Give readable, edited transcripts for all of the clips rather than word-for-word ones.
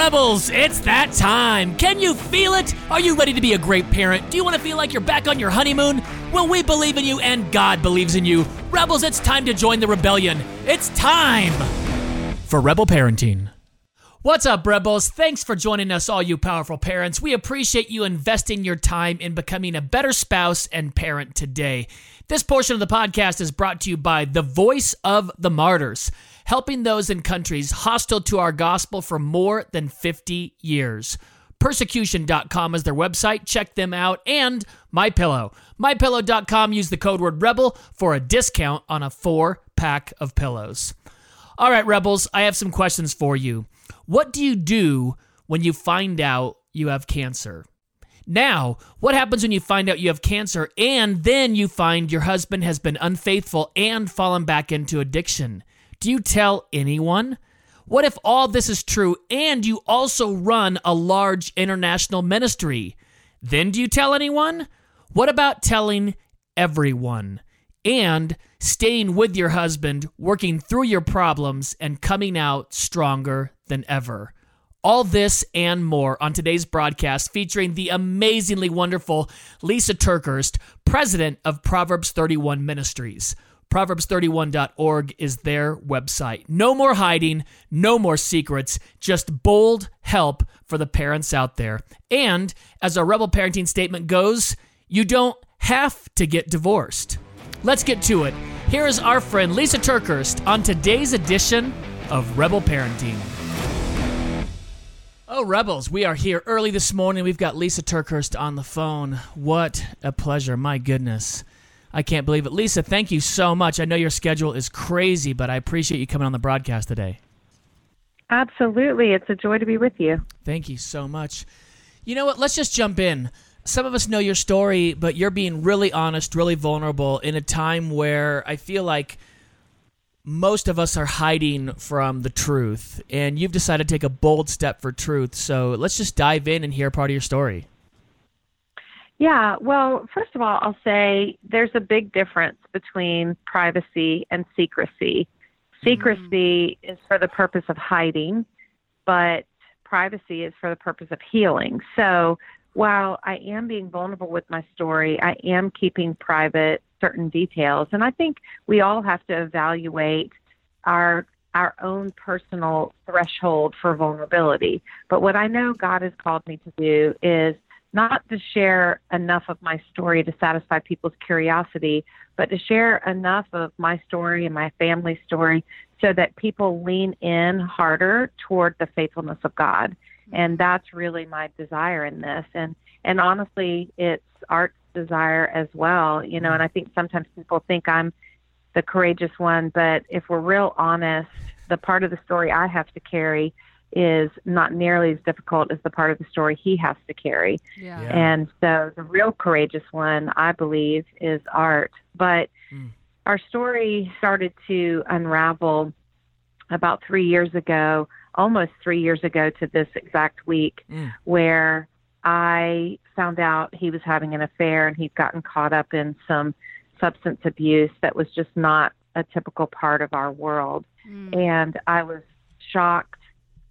Rebels, it's that time. Can you feel it? Are you ready to be a great parent? Do you want to feel like you're back on your honeymoon? Well, we believe in you and God believes in you. Rebels, it's time to join the rebellion. It's time for Rebel Parenting. What's up, Rebels? Thanks for joining us, all you powerful parents. We appreciate you investing your time in becoming a better spouse and parent today. This portion of the podcast is brought to you by The Voice of the Martyrs, helping those in countries hostile to our gospel for more than 50 years. Persecution.com is their website. Check them out. And MyPillow. MyPillow.com. Use the code word REBEL for a discount on a 4-pack of pillows. All right, Rebels, I have some questions for you. What do you do when you find out you have cancer? Now, what happens when you find out you have cancer and then you find your husband has been unfaithful and fallen back into addiction? Do you tell anyone? What if all this is true and you also run a large international ministry? Then do you tell anyone? What about telling everyone? And staying with your husband, working through your problems, and coming out stronger than ever. All this and more on today's broadcast featuring the amazingly wonderful Lysa TerKeurst, president of Proverbs 31 Ministries. Proverbs31.org is their website. No more hiding, no more secrets, just bold help for the parents out there. And as our Rebel Parenting statement goes, you don't have to get divorced. Let's get to it. Here is our friend Lysa TerKeurst on today's edition of Rebel Parenting. Oh, Rebels, we are here early this morning. We've got Lysa TerKeurst on the phone. What a pleasure. My goodness. I can't believe it. Lysa, thank you so much. I know your schedule is crazy, but I appreciate you coming on the broadcast today. Absolutely. It's a joy to be with you. Thank you so much. You know what? Let's just jump in. Some of us know your story, but you're being really honest, really vulnerable in a time where I feel like most of us are hiding from the truth, and you've decided to take a bold step for truth. So let's just dive in and hear part of your story. Yeah, well, first of all, I'll say there's a big difference between privacy and secrecy. Secrecy is for the purpose of hiding, but privacy is for the purpose of healing. So while I am being vulnerable with my story, I am keeping private certain details. And I think we all have to evaluate our own personal threshold for vulnerability. But what I know God has called me to do is not to share enough of my story to satisfy people's curiosity, but to share enough of my story and my family's story so that people lean in harder toward the faithfulness of God. And that's really my desire in this. And honestly, it's Art's desire as well. You know, and I think sometimes people think I'm the courageous one, but if we're real honest, the part of the story I have to carry is not nearly as difficult as the part of the story he has to carry. Yeah. Yeah. And so the real courageous one, I believe, is Art. But our story started to unravel about 3 years ago, almost 3 years ago to this exact week, where I found out he was having an affair and he'd gotten caught up in some substance abuse that was just not a typical part of our world. And I was shocked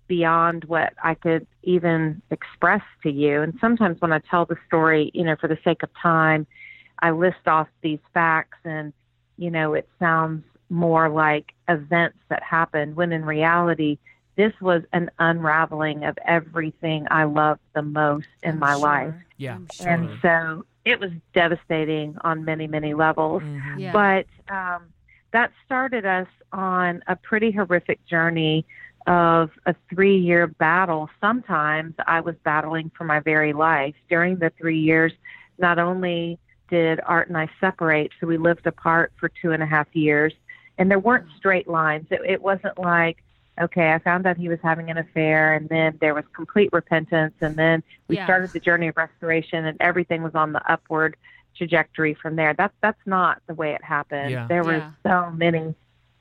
beyond what I could even express to you. And sometimes when I tell the story, you know, for the sake of time, I list off these facts and, you know, it sounds more like events that happened when in reality, this was an unraveling of everything I loved the most in my life. Yeah, and so it was devastating on many, many levels. But that started us on a pretty horrific journey of a 3-year battle. Sometimes I was battling for my very life. During the 3 years, not only did Art and I separate, so we lived apart for 2.5 years, and there weren't straight lines. It wasn't like, okay, I found out he was having an affair, and then there was complete repentance, and then we started the journey of restoration, and everything was on the upward trajectory from there. That's not the way it happened. Yeah. There were so many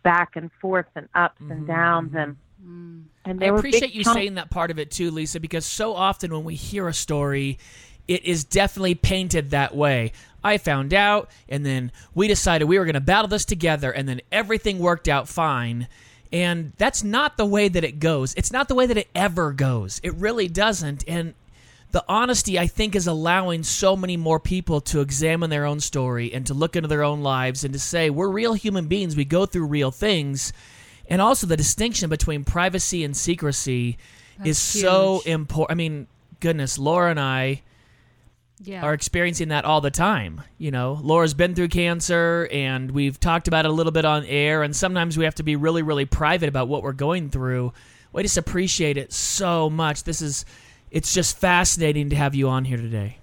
back and forths and ups and downs. And I appreciate you saying that part of it too, Lysa, because so often when we hear a story, it is definitely painted that way. I found out, and then we decided we were going to battle this together, and then everything worked out fine. And that's not the way that it goes. It's not the way that it ever goes. It really doesn't. And the honesty, I think, is allowing so many more people to examine their own story and to look into their own lives and to say, we're real human beings. We go through real things. And also the distinction between privacy and secrecy is huge. So important. I mean, goodness, Laura and I are experiencing that all the time. You know, Laura's been through cancer, and we've talked about it a little bit on air, and sometimes we have to be really, really private about what we're going through. We just appreciate it so much. It's just fascinating to have you on here today.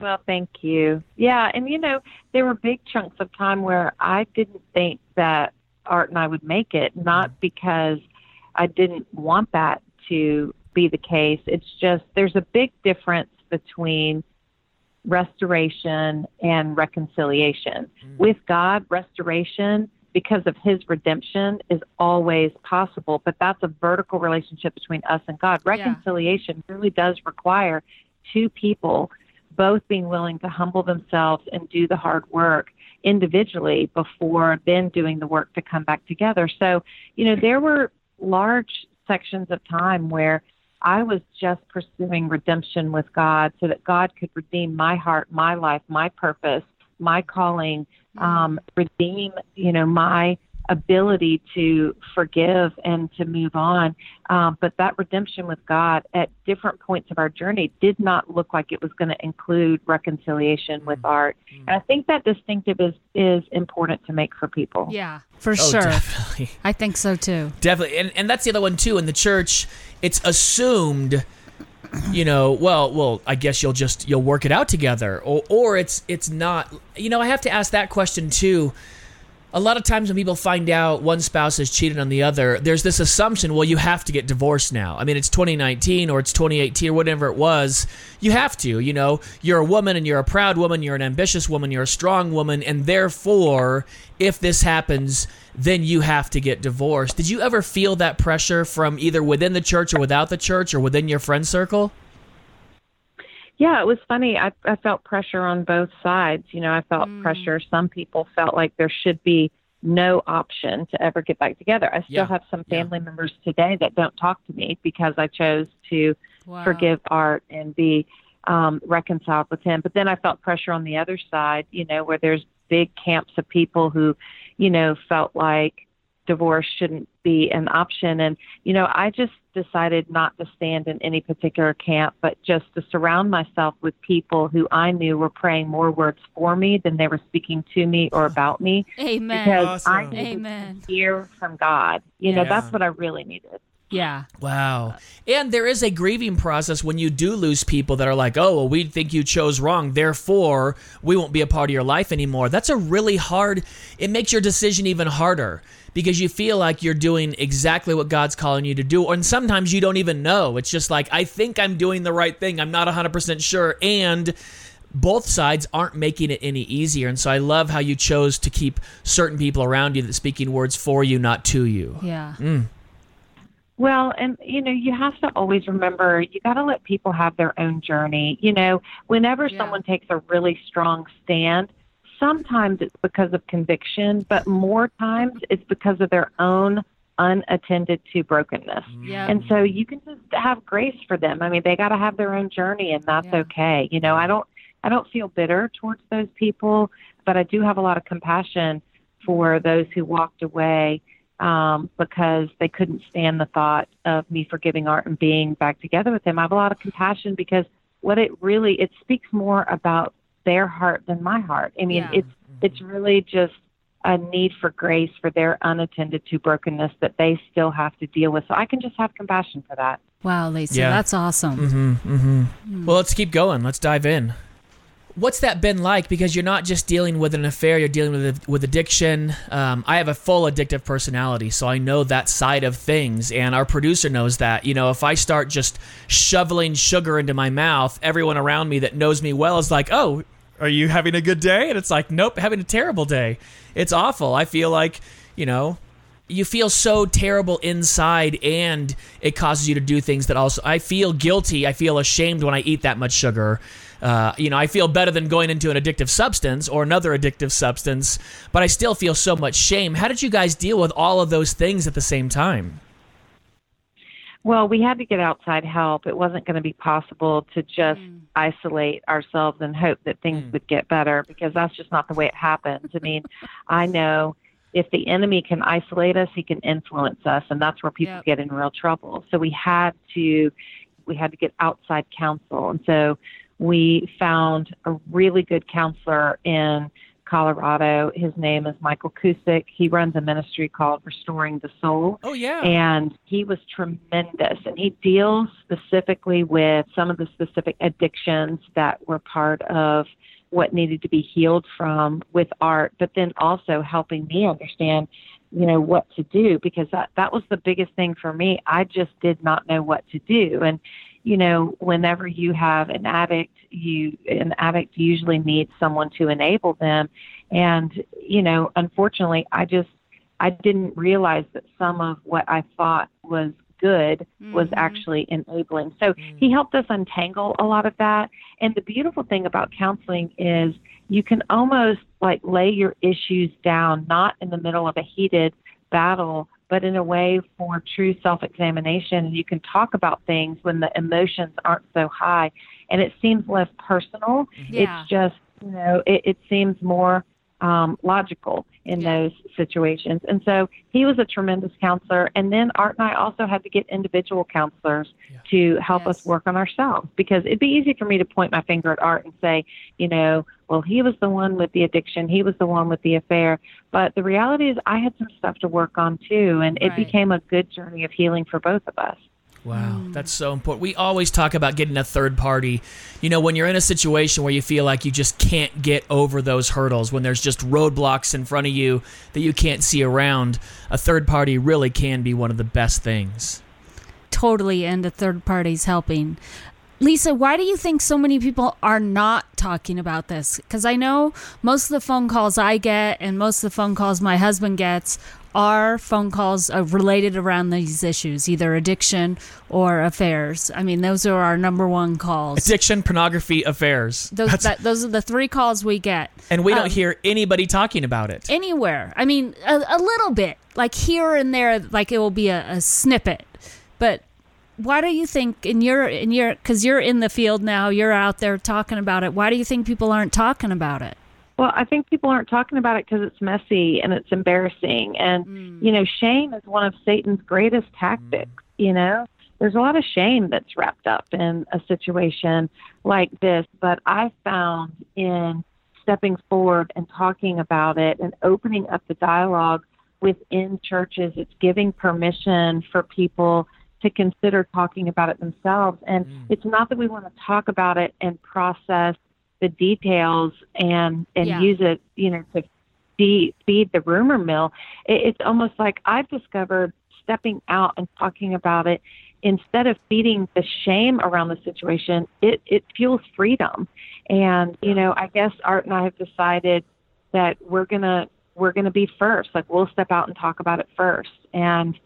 Well, thank you. Yeah, and you know, there were big chunks of time where I didn't think that Art and I would make it, not because I didn't want that to be the case. It's just there's a big difference between restoration and reconciliation. With God, restoration, because of his redemption, is always possible, but that's a vertical relationship between us and God. Reconciliation really does require two people both being willing to humble themselves and do the hard work individually before then doing the work to come back together. So, you know, there were large sections of time where I was just pursuing redemption with God so that God could redeem my heart, my life, my purpose, my calling, redeem, you know, my ability to forgive and to move on. But that redemption with God at different points of our journey did not look like it was going to include reconciliation with Art. And I think that distinctive is important to make for people. Yeah, for sure. Definitely. I think so too. Definitely. And that's the other one too. In the church, it's assumed, you know, well, I guess you'll work it out together, or it's not, you know, I have to ask that question too. A lot of times when people find out one spouse has cheated on the other, there's this assumption, well, you have to get divorced now. I mean, it's 2019 or it's 2018 or whatever it was. You have to, you know, you're a woman and you're a proud woman, you're an ambitious woman, you're a strong woman, and therefore, if this happens, then you have to get divorced. Did you ever feel that pressure from either within the church or without the church or within your friend circle? Yeah, it was funny. I felt pressure on both sides. You know, I felt pressure. Some people felt like there should be no option to ever get back together. I still have some family members today that don't talk to me because I chose to forgive Art and be reconciled with him. But then I felt pressure on the other side, you know, where there's big camps of people who, you know, felt like divorce shouldn't be an option. And, you know, I just decided not to stand in any particular camp, but just to surround myself with people who I knew were praying more words for me than they were speaking to me or about me. Amen. Because I needed to hear from God. You know, that's what I really needed. Yeah. Wow. And there is a grieving process when you do lose people that are like, oh, well, we think you chose wrong, therefore we won't be a part of your life anymore. That's a really hard, it makes your decision even harder because you feel like you're doing exactly what God's calling you to do. And sometimes you don't even know. It's just like, I think I'm doing the right thing. I'm not 100% sure. And both sides aren't making it any easier. And so I love how you chose to keep certain people around you that's speaking words for you, not to you. Yeah. Well, and, you know, you have to always remember, you got to let people have their own journey. You know, whenever someone takes a really strong stand, sometimes it's because of conviction, but more times it's because of their own unattended to brokenness. Yeah. And so you can just have grace for them. I mean, they got to have their own journey, and that's okay. You know, I don't feel bitter towards those people, but I do have a lot of compassion for those who walked away because they couldn't stand the thought of me forgiving Art and being back together with him. I have a lot of compassion because what it speaks more about their heart than my heart. I mean, it's really just a need for grace for their unattended to brokenness that they still have to deal with. So I can just have compassion for that. Wow, Lysa, that's awesome. Well, let's keep going. Let's dive in. What's that been like? Because you're not just dealing with an affair, you're dealing with addiction. I have a full addictive personality, so I know that side of things, and our producer knows that. You know, if I start just shoveling sugar into my mouth, everyone around me that knows me well is like, oh, are you having a good day? And it's like, nope, having a terrible day. It's awful. I feel like, you know, you feel so terrible inside, and it causes you to do things that also, I feel guilty, I feel ashamed when I eat that much sugar. I feel better than going into an addictive substance or another addictive substance, but I still feel so much shame. How did you guys deal with all of those things at the same time? Well, we had to get outside help. It wasn't going to be possible to just isolate ourselves and hope that things would get better, because that's just not the way it happens. I mean, I know if the enemy can isolate us, he can influence us, and that's where people get in real trouble. So we had to get outside counsel. And so we found a really good counselor in Colorado. His name is Michael Kusick. He runs a ministry called Restoring the Soul. Oh, yeah. And he was tremendous. And he deals specifically with some of the specific addictions that were part of what needed to be healed from with art, but then also helping me understand, what to do, because that was the biggest thing for me. I just did not know what to do. And, whenever you have an addict, an addict usually needs someone to enable them. And, unfortunately, I didn't realize that some of what I thought was good was actually enabling. So he helped us untangle a lot of that. And the beautiful thing about counseling is you can almost lay your issues down, not in the middle of a heated battle, but in a way for true self-examination. And you can talk about things when the emotions aren't so high and it seems less personal. Yeah. It's just, it seems more logical in those situations. And so he was a tremendous counselor. And then Art and I also had to get individual counselors to help us work on ourselves, because it'd be easy for me to point my finger at Art and say, well, he was the one with the addiction. He was the one with the affair. But the reality is I had some stuff to work on too. And it became a good journey of healing for both of us. Wow, that's so important. We always talk about getting a third party. When you're in a situation where you feel like you just can't get over those hurdles, when there's just roadblocks in front of you that you can't see around, a third party really can be one of the best things. Totally, and a third party's helping. Lysa, why do you think so many people are not talking about this? Because I know most of the phone calls I get and most of the phone calls my husband gets are phone calls related around these issues, either addiction or affairs. I mean, those are our number one calls. Addiction, pornography, affairs. Those are the three calls we get. And we don't hear anybody talking about it. Anywhere. I mean, a little bit. Like here and there, like it will be a snippet. But why do you think, because you're in the field now, you're out there talking about it, why do you think people aren't talking about it? Well, I think people aren't talking about it because it's messy and it's embarrassing. And, shame is one of Satan's greatest tactics. There's a lot of shame that's wrapped up in a situation like this. But I found in stepping forward and talking about it and opening up the dialogue within churches, it's giving permission for people to consider talking about it themselves. And it's not that we want to talk about it and process the details and use it, to feed the rumor mill. It's almost like I've discovered stepping out and talking about it, instead of feeding the shame around the situation, it fuels freedom. And, I guess Art and I have decided that we're going to be first. Like we'll step out and talk about it first. And,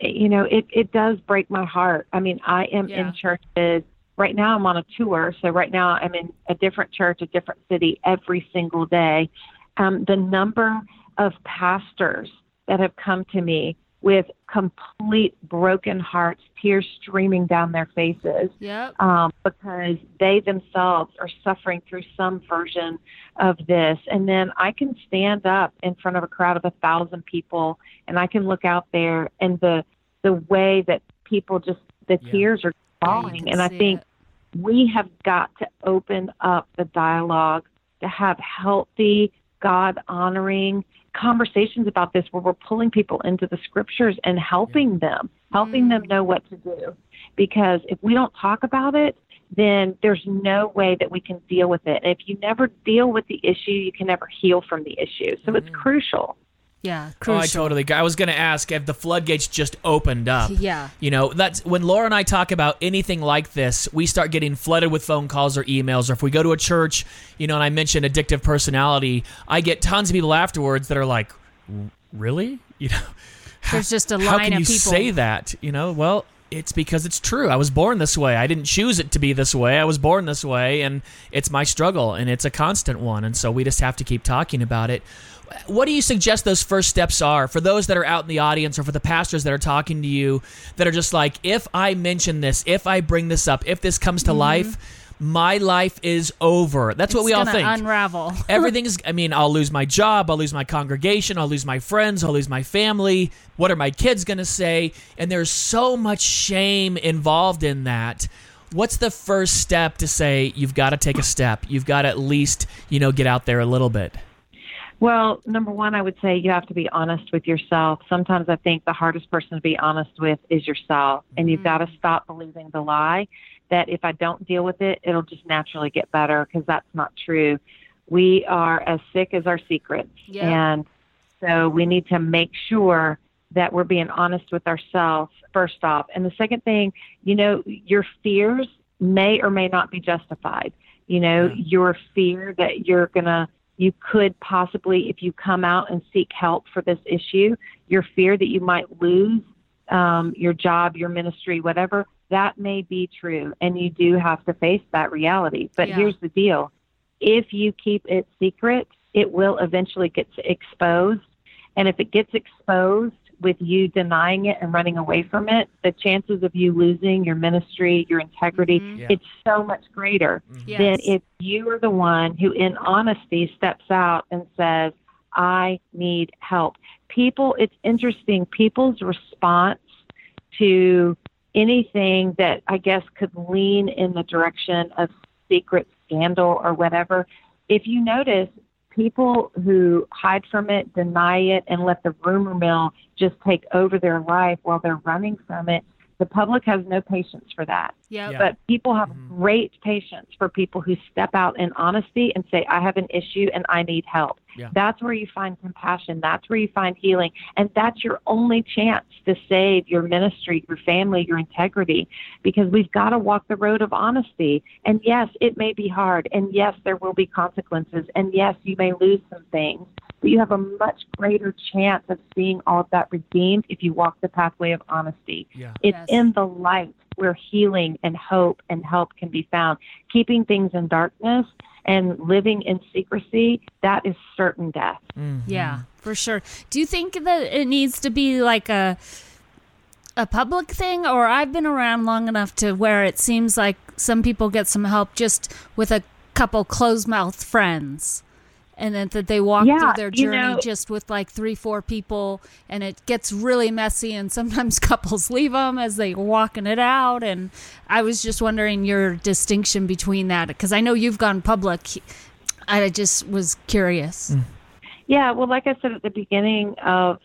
it does break my heart. I mean, I am in churches. Right now I'm on a tour, so right now I'm in a different church, a different city every single day. The number of pastors that have come to me with complete broken hearts, tears streaming down their faces, because they themselves are suffering through some version of this. And then I can stand up in front of a crowd of 1,000 people, and I can look out there, and the way that people just, the tears are falling. And I think we have got to open up the dialogue to have healthy, God-honoring conversations about this, where we're pulling people into the scriptures and helping them know what to do. Because if we don't talk about it, then there's no way that we can deal with it. And if you never deal with the issue, you can never heal from the issue. So it's crucial. Yeah, crucial. Oh, I totally agree. I was going to ask if the floodgates just opened up. Yeah. That's when Laura and I talk about anything like this, we start getting flooded with phone calls or emails. Or if we go to a church, and I mentioned addictive personality, I get tons of people afterwards that are like, really? you know, there's just a line of people. How can you say that? You know, well, it's because it's true. I was born this way. I didn't choose it to be this way. I was born this way, and it's my struggle, and it's a constant one. And so we just have to keep talking about it. What do you suggest those first steps are for those that are out in the audience, or for the pastors that are talking to you that are just like, if I mention this, if I bring this up, if this comes to life, my life is over. That's what we all think. It's going to unravel. Everything's, I mean, I'll lose my job, I'll lose my congregation, I'll lose my friends, I'll lose my family. What are my kids going to say? And there's so much shame involved in that. What's the first step to say, you've got to take a step? You've got to at least, you know, get out there a little bit. Well, number one, I would say you have to be honest with yourself. Sometimes I think the hardest person to be honest with is yourself. And you've got to stop believing the lie that if I don't deal with it, it'll just naturally get better, because that's not true. We are as sick as our secrets. Yeah. And so we need to make sure that we're being honest with ourselves, first off. And the second thing, you know, your fears may or may not be justified. You know, your fear that you could possibly, if you come out and seek help for this issue, your fear that you might lose your job, your ministry, whatever, that may be true. And you do have to face that reality. But here's the deal. If you keep it secret, it will eventually get exposed. And if it gets exposed with you denying it and running away from it, the chances of you losing your ministry, your integrity, it's so much greater than if you are the one who in honesty steps out and says, I need help. People, it's interesting, people's response to anything that I guess could lean in the direction of secret scandal or whatever, if you notice, people who hide from it, deny it, and let the rumor mill just take over their life while they're running from it, the public has no patience for that. Yep. Yeah. But people have great patience for people who step out in honesty and say, I have an issue and I need help. Yeah. That's where you find compassion. That's where you find healing. And that's your only chance to save your ministry, your family, your integrity, because we've got to walk the road of honesty. And yes, it may be hard. And yes, there will be consequences. And yes, you may lose some things. But you have a much greater chance of seeing all of that redeemed if you walk the pathway of honesty. Yeah. It's in the light where healing and hope and help can be found. Keeping things in darkness and living in secrecy, that is certain death. Mm-hmm. Yeah, for sure. Do you think that it needs to be like a public thing? Or I've been around long enough to where it seems like some people get some help just with a couple closed-mouth friends. And then that they walk through their journey just with like 3-4 people, and it gets really messy. And sometimes couples leave them as they're walking it out. And I was just wondering your distinction between that, because I know you've gone public. I just was curious. Yeah, well, like I said at the beginning of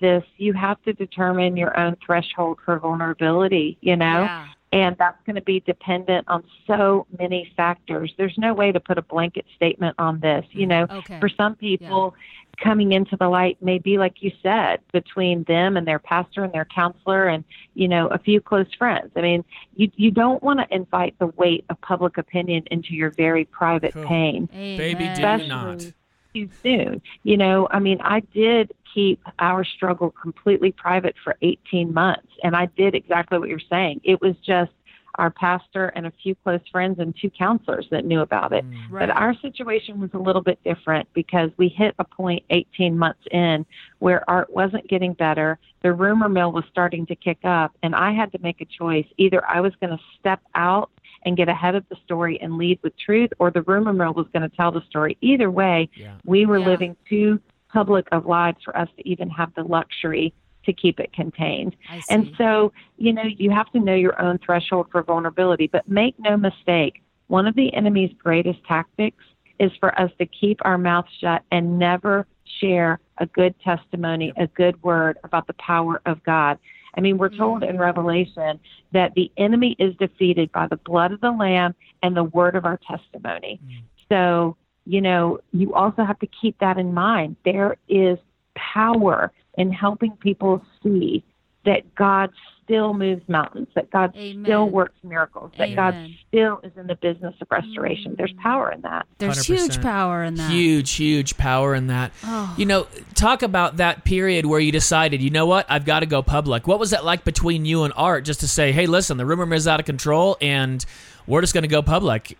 this, you have to determine your own threshold for vulnerability, you know? Yeah. And that's going to be dependent on so many factors. There's no way to put a blanket statement on this. You know, for some people, coming into the light may be, like you said, between them and their pastor and their counselor and, you know, a few close friends. I mean, you don't want to invite the weight of public opinion into your very private pain. Amen. Baby, do not. Too soon. You know, I mean, I did keep our struggle completely private for 18 months. And I did exactly what you're saying. It was just our pastor and a few close friends and 2 counselors that knew about it. Right. But our situation was a little bit different because we hit a point 18 months in where art wasn't getting better. The rumor mill was starting to kick up, and I had to make a choice. Either I was going to step out and get ahead of the story and lead with truth, or the rumor mill was going to tell the story. Either way, we were living too public of lives for us to even have the luxury to keep it contained. And so, you know, you have to know your own threshold for vulnerability, but make no mistake, one of the enemy's greatest tactics is for us to keep our mouth shut and never share a good testimony, a good word about the power of God. I mean, we're told in Revelation that the enemy is defeated by the blood of the Lamb and the word of our testimony. So, you know, you also have to keep that in mind. There is power in helping people see that God still moves mountains, that God Amen. Still works miracles, that Amen. God still is in the business of restoration. There's power in that. There's 100%. Huge power in that. Huge power in that. Oh. You know, talk about that period where you decided, you know what, I've got to go public. What was that like between you and Art, just to say, hey, listen, the rumor is out of control and we're just going to go public?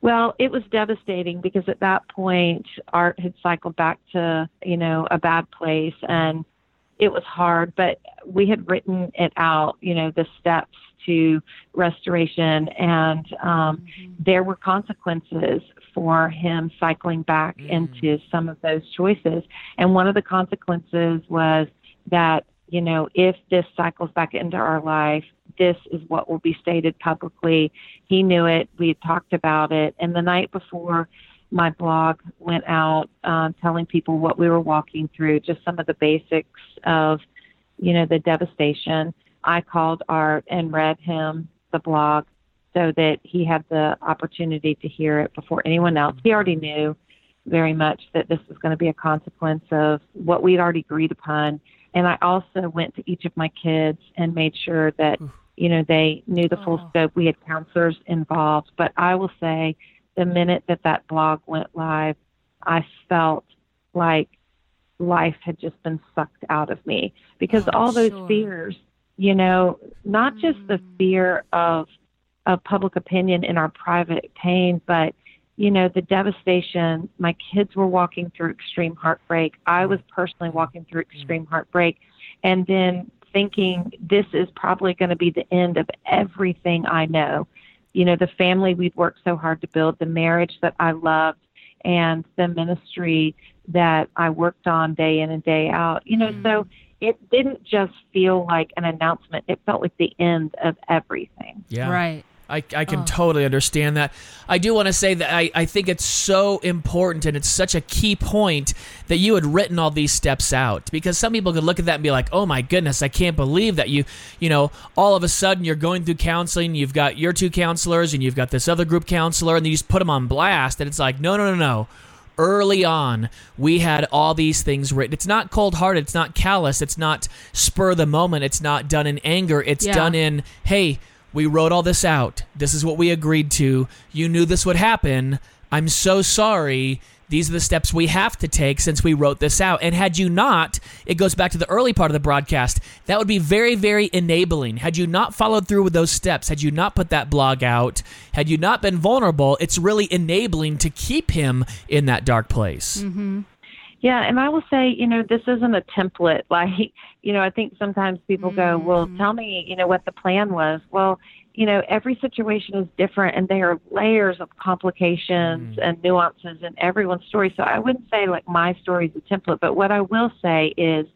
Well, it was devastating because at that point, Art had cycled back to, you know, a bad place, and it was hard, but we had written it out, you know, the steps to restoration, and there were consequences for him cycling back into some of those choices. And one of the consequences was that, you know, if this cycles back into our life, this is what will be stated publicly. He knew it. We had talked about it. And the night before my blog went out, telling people what we were walking through, just some of the basics of, you know, the devastation, I called Art and read him the blog so that he had the opportunity to hear it before anyone else. He already knew very much that this was going to be a consequence of what we'd already agreed upon. And I also went to each of my kids and made sure that, you know, they knew the full scope. We had counselors involved. But I will say the minute that blog went live, I felt like life had just been sucked out of me, because all those fears, you know, not just the fear of public opinion in our private pain, but, you know, the devastation. My kids were walking through extreme heartbreak. I was personally walking through extreme heartbreak, and then thinking this is probably going to be the end of everything I know. You know, the family we'd worked so hard to build, the marriage that I loved, and the ministry that I worked on day in and day out. You know, so it didn't just feel like an announcement. It felt like the end of everything. Yeah. Right. I can totally understand that. I do want to say that I think it's so important, and it's such a key point that you had written all these steps out, because some people could look at that and be like, oh my goodness, I can't believe that you know, all of a sudden you're going through counseling, you've got your two counselors and you've got this other group counselor, and you just put them on blast. And it's like, no. Early on, we had all these things written. It's not cold-hearted. It's not callous. It's not spur of the moment. It's not done in anger. It's done in, hey, we wrote all this out. This is what we agreed to. You knew this would happen. I'm so sorry. These are the steps we have to take since we wrote this out. And had you not, it goes back to the early part of the broadcast, that would be very, very enabling. Had you not followed through with those steps, had you not put that blog out, had you not been vulnerable, it's really enabling to keep him in that dark place. Mm-hmm. Yeah, and I will say, you know, this isn't a template. Like, you know, I think sometimes people go, well, tell me, you know, what the plan was. Well, you know, every situation is different, and there are layers of complications and nuances in everyone's story. So I wouldn't say, like, my story is a template. But what I will say is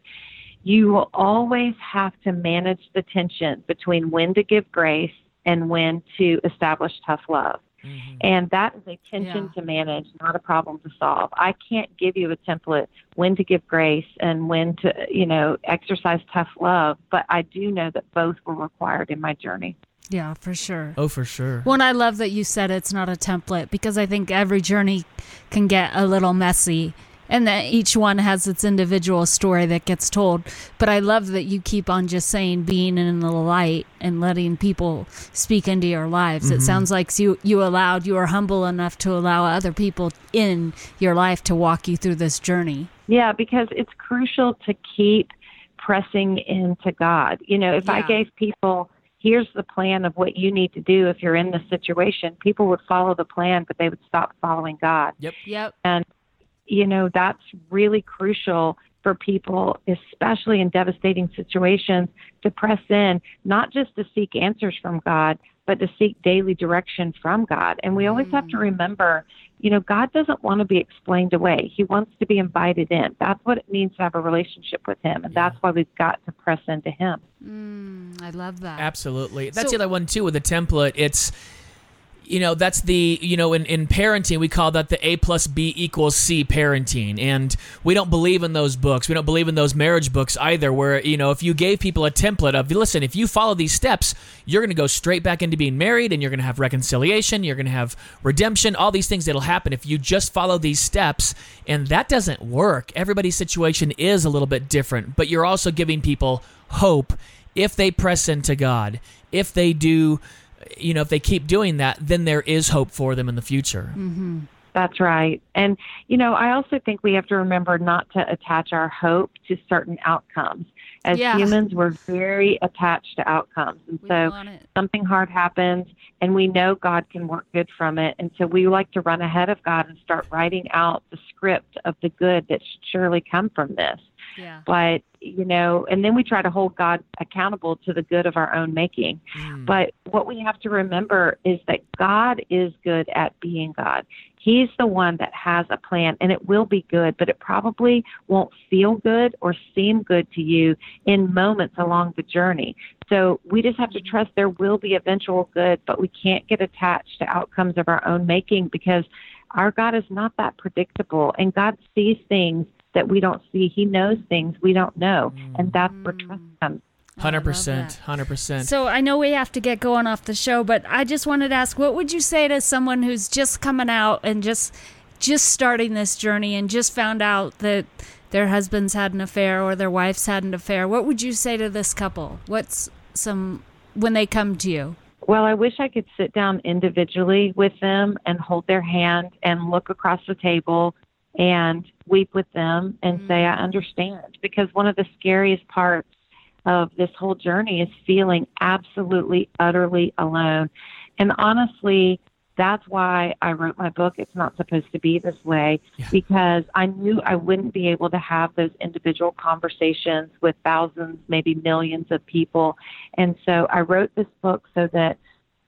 you will always have to manage the tension between when to give grace and when to establish tough love. Mm-hmm. And that is a tension to manage, not a problem to solve. I can't give you a template when to give grace and when to, you know, exercise tough love, but I do know that both were required in my journey. Yeah, for sure. Oh, for sure. Well, and I love that you said it's not a template, because I think every journey can get a little messy, and that each one has its individual story that gets told. But I love that you keep on just saying being in the light and letting people speak into your lives. Mm-hmm. It sounds like you are humble enough to allow other people in your life to walk you through this journey. Yeah, because it's crucial to keep pressing into God. You know, if I gave people, here's the plan of what you need to do if you're in this situation, people would follow the plan, but they would stop following God. Yep. And you know, that's really crucial for people, especially in devastating situations, to press in, not just to seek answers from God, but to seek daily direction from God. And we always have to remember, you know, God doesn't want to be explained away. He wants to be invited in. That's what it means to have a relationship with him. And that's why we've got to press into him. I love that. Absolutely. That's the other one, too, with the template. It's you know, that's the, you know, in parenting, we call that the A plus B equals C parenting. And we don't believe in those books. We don't believe in those marriage books either, where, you know, if you gave people a template of, listen, if you follow these steps, you're going to go straight back into being married, and you're going to have reconciliation, you're going to have redemption, all these things that'll happen if you just follow these steps. And that doesn't work. Everybody's situation is a little bit different, but you're also giving people hope if they press into God, if they do, you know, if they keep doing that, then there is hope for them in the future. Mm-hmm. That's right. And, you know, I also think we have to remember not to attach our hope to certain outcomes. As humans, we're very attached to outcomes. And so something hard happens, and we know God can work good from it. And so we like to run ahead of God and start writing out the script of the good that should surely come from this. Yeah. But, you know, and then we try to hold God accountable to the good of our own making. Mm. But what we have to remember is that God is good at being God. He's the one that has a plan, and it will be good, but it probably won't feel good or seem good to you in moments along the journey. So we just have to trust there will be eventual good, but we can't get attached to outcomes of our own making, because our God is not that predictable, and God sees things that we don't see. He knows things we don't know, and that's where trust comes. 100%, 100%. So I know we have to get going off the show, but I just wanted to ask, what would you say to someone who's just coming out and just starting this journey and just found out that their husband's had an affair or their wife's had an affair? What would you say to this couple? What's some, when they come to you? Well, I wish I could sit down individually with them and hold their hand and look across the table and weep with them and say, I understand. Because one of the scariest parts of this whole journey is feeling absolutely, utterly alone. And honestly, that's why I wrote my book, It's Not Supposed to Be This Way, because I knew I wouldn't be able to have those individual conversations with thousands, maybe millions of people. And so I wrote this book so that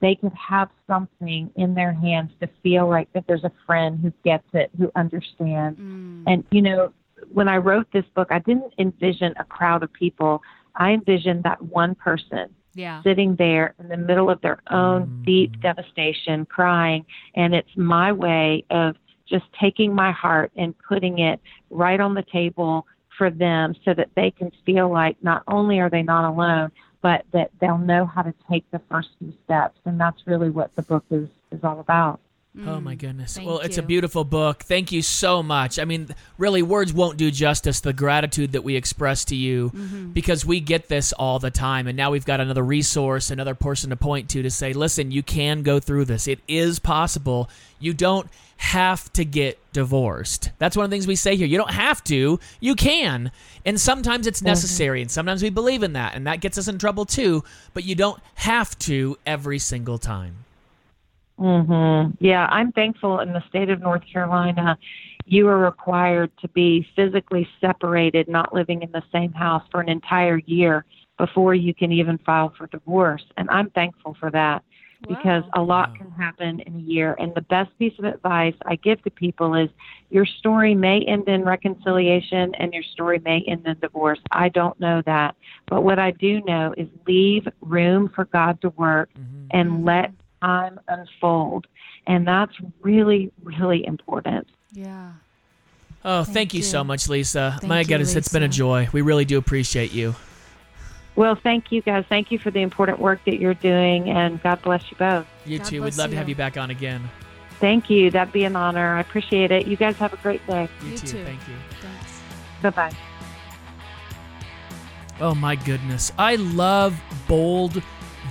they could have something in their hands to feel like that there's a friend who gets it, who understands. And, you know, when I wrote this book, I didn't envision a crowd of people. I envisioned that one person sitting there in the middle of their own deep devastation, crying. And it's my way of just taking my heart and putting it right on the table for them so that they can feel like not only are they not alone, but that they'll know how to take the first few steps. And that's really what the book is all about. Oh, my goodness. Well, it's a beautiful book. Thank you so much. I mean, really, words won't do justice the gratitude that we express to you, because we get this all the time. And now we've got another resource, another person to point to say, listen, you can go through this. It is possible. You don't have to get divorced. That's one of the things we say here. You don't have to. You can. And sometimes it's necessary, and sometimes we believe in that, and that gets us in trouble too. But you don't have to every single time. Yeah, I'm thankful in the state of North Carolina, you are required to be physically separated, not living in the same house for an entire year before you can even file for divorce. And I'm thankful for that because a lot can happen in a year. And the best piece of advice I give to people is your story may end in reconciliation and your story may end in divorce. I don't know that. But what I do know is leave room for God to work and let time unfold. And that's really, really important. Yeah. Oh, thank you so much, Lysa. My goodness, Lysa, it's been a joy. We really do appreciate you. Well, thank you guys. Thank you for the important work that you're doing, and God bless you both. You God too. We'd love to have you back on again. Thank you. That'd be an honor. I appreciate it. You guys have a great day. You too. Thank you. Thanks. Bye-bye. Oh, my goodness. I love bold,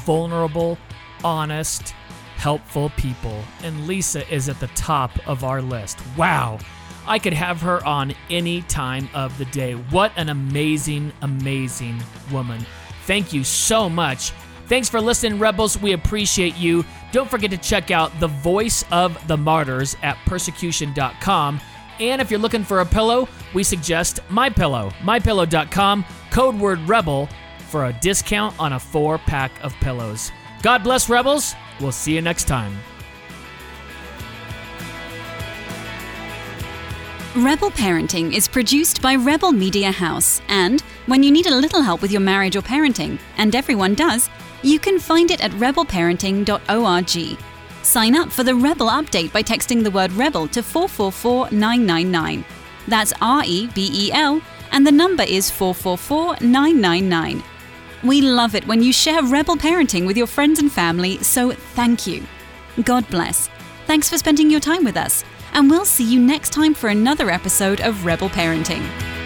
vulnerable, honest, helpful people, and Lysa is at the top of our list. Wow, I could have her on any time of the day. What an amazing, amazing woman. Thank you so much. Thanks for listening, Rebels. We appreciate you. Don't forget to check out The Voice of the Martyrs at persecution.com. And if you're looking for a pillow, we suggest MyPillow, mypillow.com, code word Rebel, for a discount on a 4-pack of pillows. God bless, Rebels. We'll see you next time. Rebel Parenting is produced by Rebel Media House, and when you need a little help with your marriage or parenting, and everyone does, you can find it at rebelparenting.org. Sign up for the Rebel update by texting the word REBEL to 444999. That's REBEL, and the number is 444999. We love it when you share Rebel parenting with your friends and family, so thank you. God bless. Thanks for spending your time with us, and we'll see you next time for another episode of Rebel Parenting.